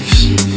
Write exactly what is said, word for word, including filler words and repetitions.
gives.